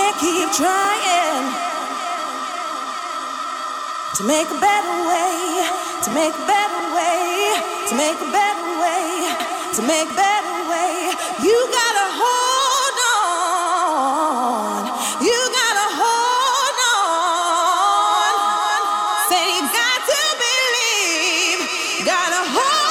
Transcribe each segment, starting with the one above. can't keep trying to make a better way, to make a better way, to make a better way, to make a better way. You gotta hold on. You gotta hold on. Say you got to believe. Gotta hold.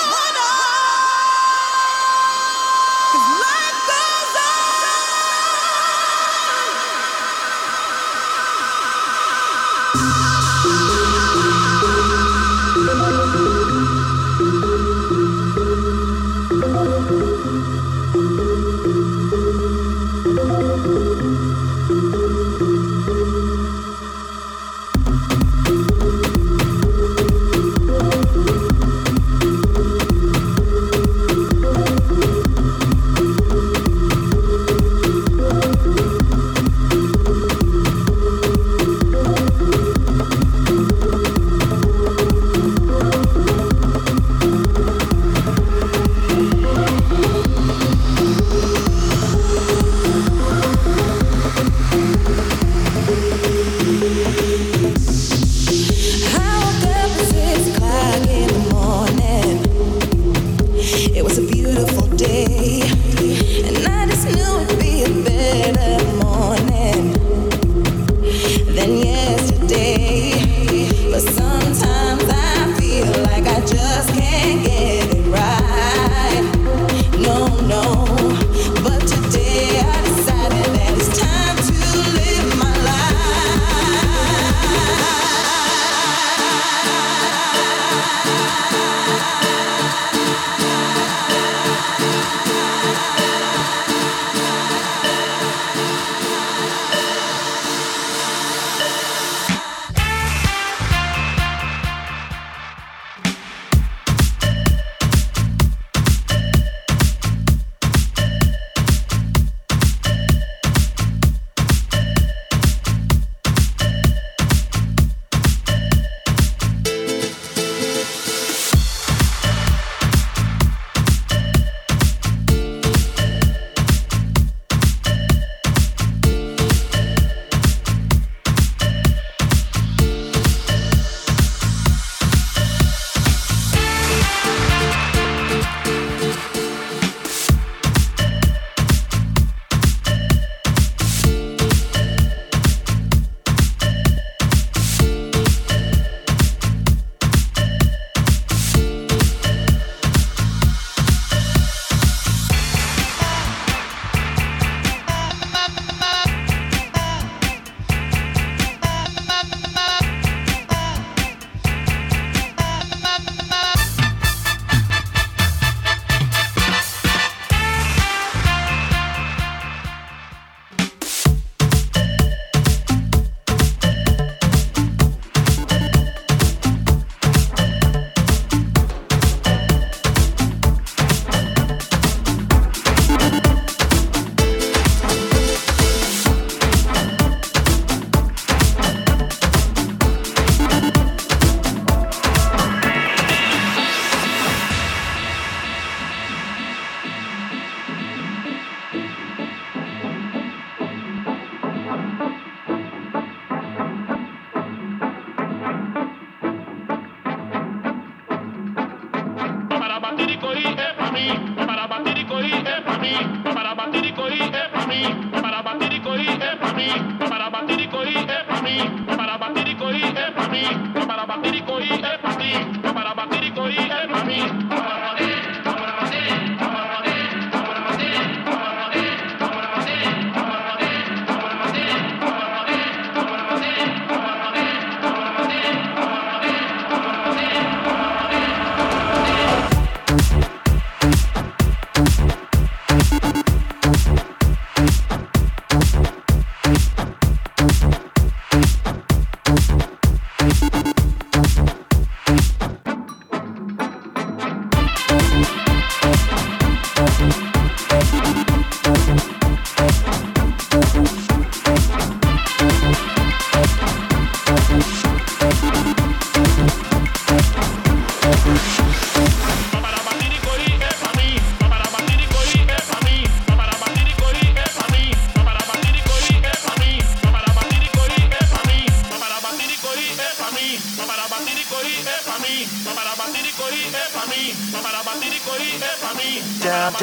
down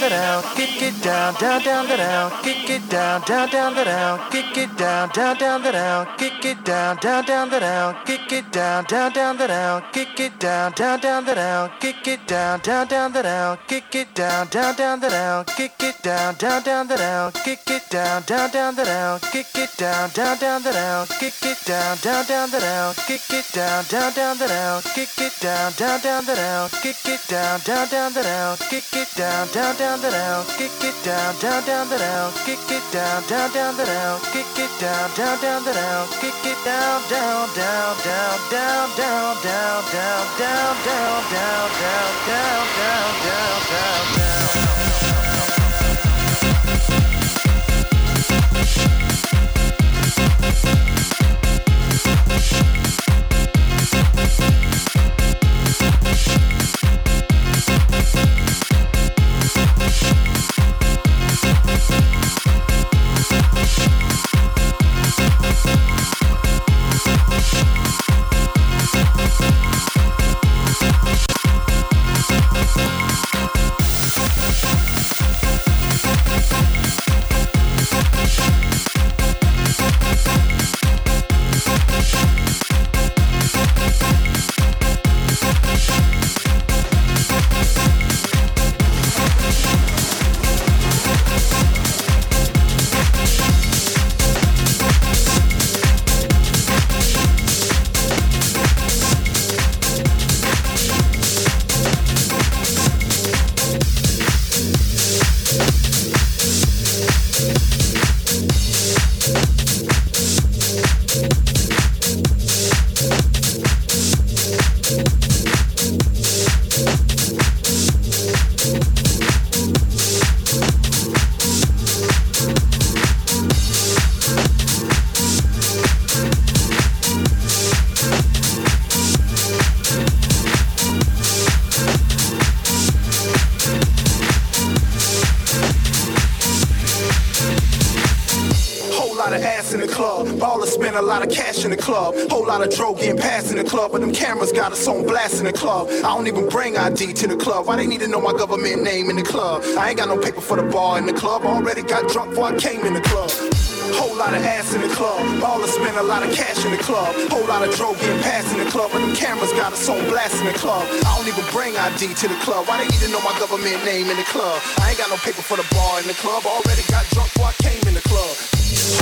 the down, kick it down the down, kick it down the down, kick it down the down, kick it down the down, kick it down the down, kick it down the down, kick it down the down, kick it down the down, kick it down the down, kick it down the down, kick it down the down, kick it down the down, kick it down the down, kick it down the down, kick it down the down, kick it down the down, kick it down the down, kick it down the down, kick it down the down, kick it down. Got us on blast in the club. I don't even bring ID to the club. Why they need to know my government name in the club? I ain't got no paper for the bar in the club. Already got drunk before I came in the club. Whole lot of ass in the club. Baller spent a lot of cash in the club. Whole lot of drove getting past in the club. But them cameras got us on blast in the club. I don't even bring ID to the club. Why they need to know my government name in the club? I ain't got no paper for the bar in the club. Already got drunk before I came in the club.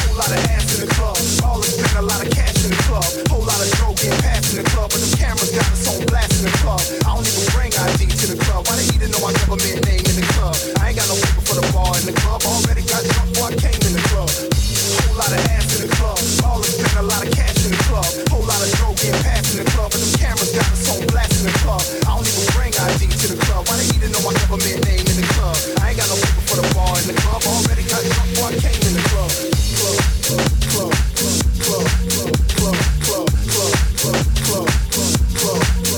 Whole lot of ass in the club. Baller spent a lot of cash in the club. Whole lot of drove getting past in the club. But them cameras got us on blast in the club. I don't even bring ID to the club. Why they need to know my government name in the club? I ain't got no paper for the bar in the club. Already got drunk before I came in the club. Whole lot of ass in the club, all spend a lot of cash in the club. Whole lot of dope getting past in the club, but them cameras got us on blast in the club. I don't even bring ID to the club. Why they need to know my government name in the club? I ain't got no people for the bar in the club. Already got drunk before I came in the club. Club, club, club, club, club, club, club, club, club, club, club, club, club.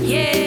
Yeah.